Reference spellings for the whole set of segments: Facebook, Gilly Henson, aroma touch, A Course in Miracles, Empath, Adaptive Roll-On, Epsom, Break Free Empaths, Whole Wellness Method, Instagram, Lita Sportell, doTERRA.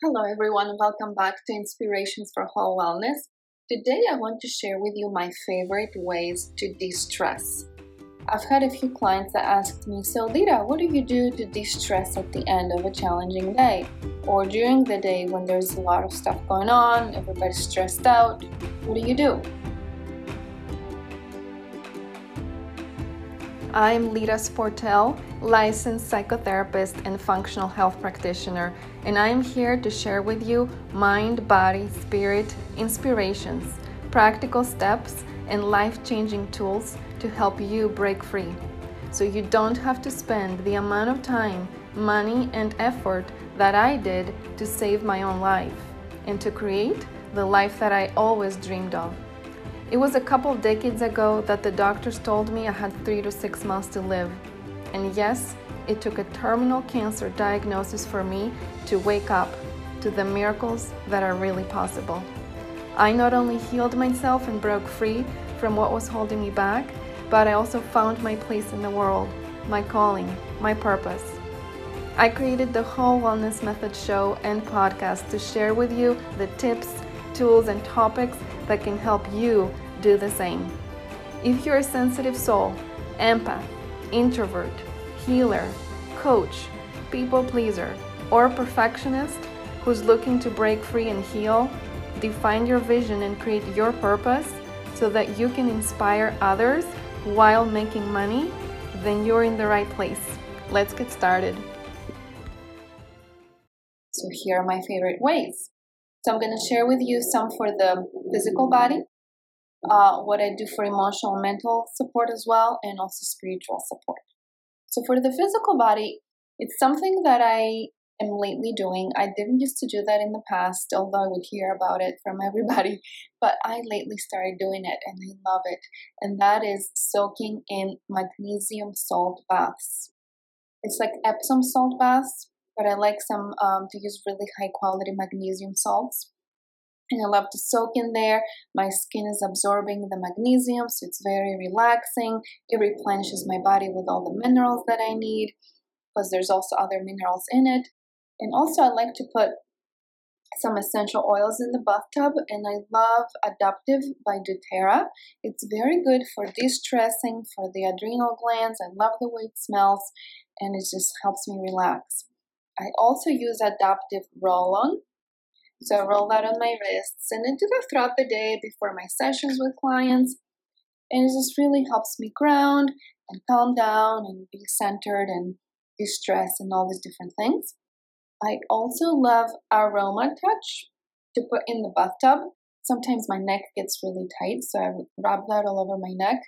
Hello everyone, welcome back to Inspirations for Whole Wellness. Today I want to share with you my favorite ways to de-stress. I've had a few clients that asked me, so Lita, what do you do to de-stress at the end of a challenging day? Or during the day when there's a lot of stuff going on, everybody's stressed out, what do you do? I'm Lita Sportell, licensed psychotherapist and functional health practitioner, and I'm here to share with you mind, body, spirit inspirations, practical steps, and life-changing tools to help you break free, so you don't have to spend the amount of time, money, and effort that I did to save my own life and to create the life that I always dreamed of. It was a couple decades ago that the doctors told me I had 3 to 6 months to live. And yes, it took a terminal cancer diagnosis for me to wake up to the miracles that are really possible. I not only healed myself and broke free from what was holding me back, but I also found my place in the world, my calling, my purpose. I created the Whole Wellness Method show and podcast to share with you the tips, tools, and topics that can help you do the same. If you're a sensitive soul, empath, introvert, healer, coach, people pleaser, or perfectionist who's looking to break free and heal, define your vision and create your purpose so that you can inspire others while making money, then you're in the right place. Let's get started. So here are my favorite ways. So I'm going to share with you some for the physical body, what I do for emotional and mental support as well, and also spiritual support. So for the physical body, it's something that I am lately doing. I didn't used to do that in the past, although I would hear about it from everybody, but I lately started doing it and I love it. And that is soaking in magnesium salt baths. It's like Epsom salt baths, but I like some to use really high quality magnesium salts. And I love to soak in there. My skin is absorbing the magnesium, so it's very relaxing. It replenishes my body with all the minerals that I need, because there's also other minerals in it. And also I like to put some essential oils in the bathtub, and I love Adaptive by doTERRA. It's very good for de-stressing, for the adrenal glands. I love the way it smells, and it just helps me relax. I also use Adaptive Roll-On. So I roll that on my wrists, and I do that throughout the day before my sessions with clients. And it just really helps me ground and calm down and be centered and de-stress and all these different things. I also love Aroma Touch to put in the bathtub. Sometimes my neck gets really tight, so I rub that all over my neck.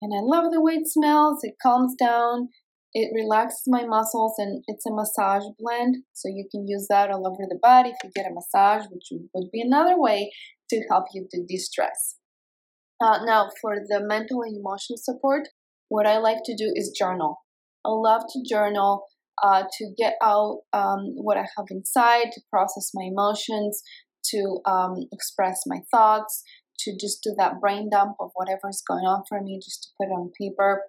And I love the way it smells. It calms down. It relaxes my muscles, and it's a massage blend, so you can use that all over the body if you get a massage, which would be another way to help you to de-stress. Now, for the mental and emotional support, what I like to do is journal. I love to journal to get out what I have inside, to process my emotions, to express my thoughts, to just do that brain dump of whatever's going on for me, just to put it on paper.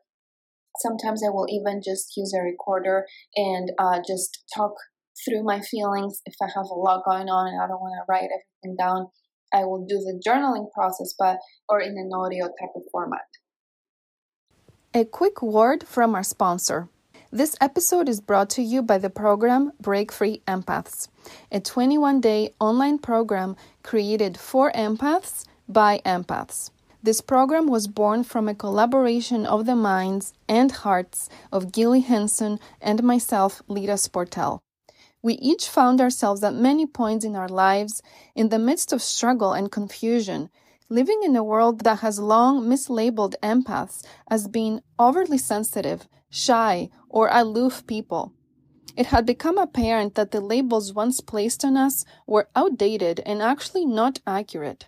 Sometimes I will even just use a recorder and just talk through my feelings. If I have a lot going on and I don't want to write everything down, I will do the journaling process, or in an audio type of format. A quick word from our sponsor. This episode is brought to you by the program Break Free Empaths, a 21-day online program created for empaths by empaths. This program was born from a collaboration of the minds and hearts of Gilly Henson and myself, Lita Sportell. We each found ourselves at many points in our lives in the midst of struggle and confusion, living in a world that has long mislabeled empaths as being overly sensitive, shy, or aloof people. It had become apparent that the labels once placed on us were outdated and actually not accurate.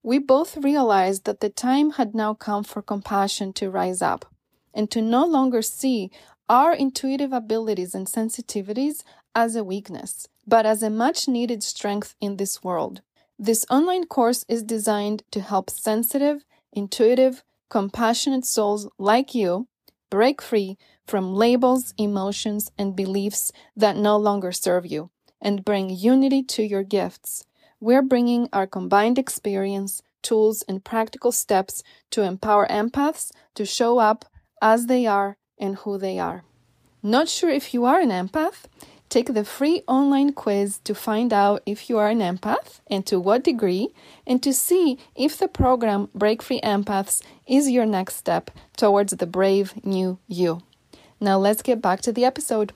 We both realized that the time had now come for compassion to rise up and to no longer see our intuitive abilities and sensitivities as a weakness, but as a much-needed strength in this world. This online course is designed to help sensitive, intuitive, compassionate souls like you break free from labels, emotions, and beliefs that no longer serve you, and bring unity to your gifts. We're bringing our combined experience, tools, and practical steps to empower empaths to show up as they are and who they are. Not sure if you are an empath? Take the free online quiz to find out if you are an empath and to what degree, and to see if the program Break Free Empaths is your next step towards the brave new you. Now let's get back to the episode.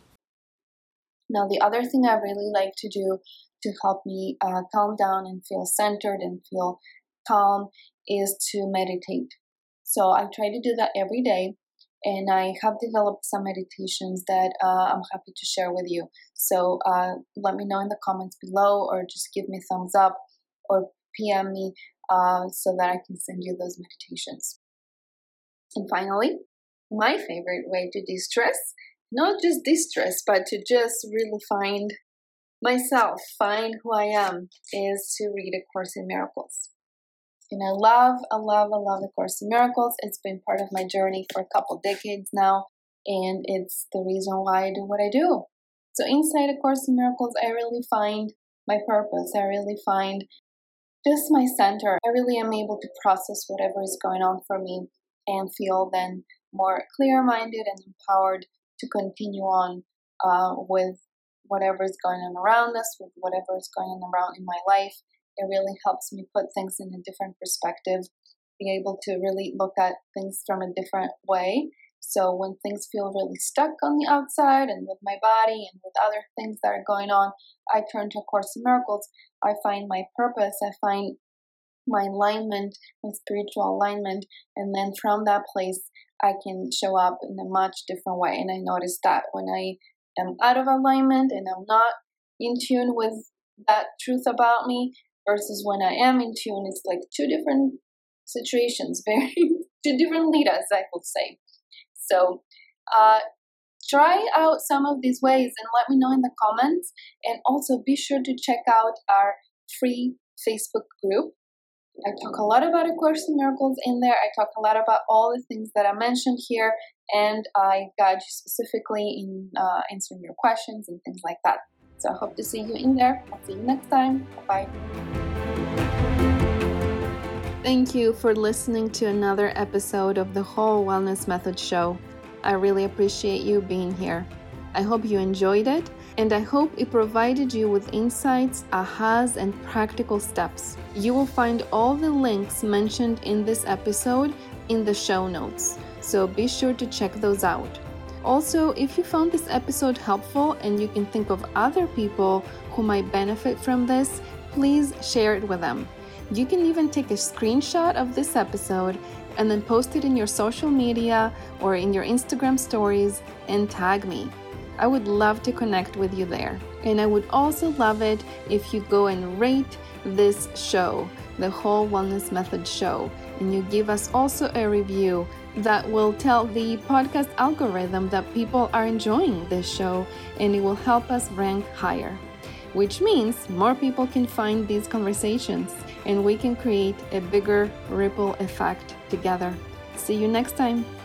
Now the other thing I really like to do to help me calm down and feel centered and feel calm is to meditate. So I try to do that every day. And I have developed some meditations that I'm happy to share with you. So let me know in the comments below, or just give me a thumbs up or PM me so that I can send you those meditations. And finally, my favorite way to de-stress, not just de-stress, but to just really find myself, find who I am, is to read A Course in Miracles. And I love A Course in Miracles. It's been part of my journey for a couple decades now, and it's the reason why I do what I do. So inside A Course in Miracles, I really find my purpose. I really find just my center. I really am able to process whatever is going on for me and feel then more clear-minded and empowered to continue on with whatever is going on around us, with whatever is going on around in my life. It really helps me put things in a different perspective, be able to really look at things from a different way. So when things feel really stuck on the outside and with my body and with other things that are going on, I turn to A Course in Miracles. I find my purpose. I find my alignment, my spiritual alignment. And then from that place, I can show up in a much different way. And I notice that when I am out of alignment and I'm not in tune with that truth about me, versus when I am in tune, it's like two different situations, two different Litas, I would say. So try out some of these ways and let me know in the comments. And also be sure to check out our free Facebook group. I talk a lot about A Course in Miracles in there. I talk a lot about all the things that I mentioned here. And I guide you specifically in answering your questions and things like that. So I hope to see you in there. I'll see you next time. Bye. Thank you for listening to another episode of the Whole Wellness Method show. I really appreciate you being here. I hope you enjoyed it, and I hope it provided you with insights, ahas, and practical steps. You will find all the links mentioned in this episode in the show notes, so be sure to check those out. Also, if you found this episode helpful and you can think of other people who might benefit from this, please share it with them. You can even take a screenshot of this episode and then post it in your social media or in your Instagram stories and tag me. I would love to connect with you there. And I would also love it if you go and rate this show, the Whole Wellness Method show, and you give us also a review that will tell the podcast algorithm that people are enjoying this show, and it will help us rank higher, which means more people can find these conversations and we can create a bigger ripple effect together. See you next time.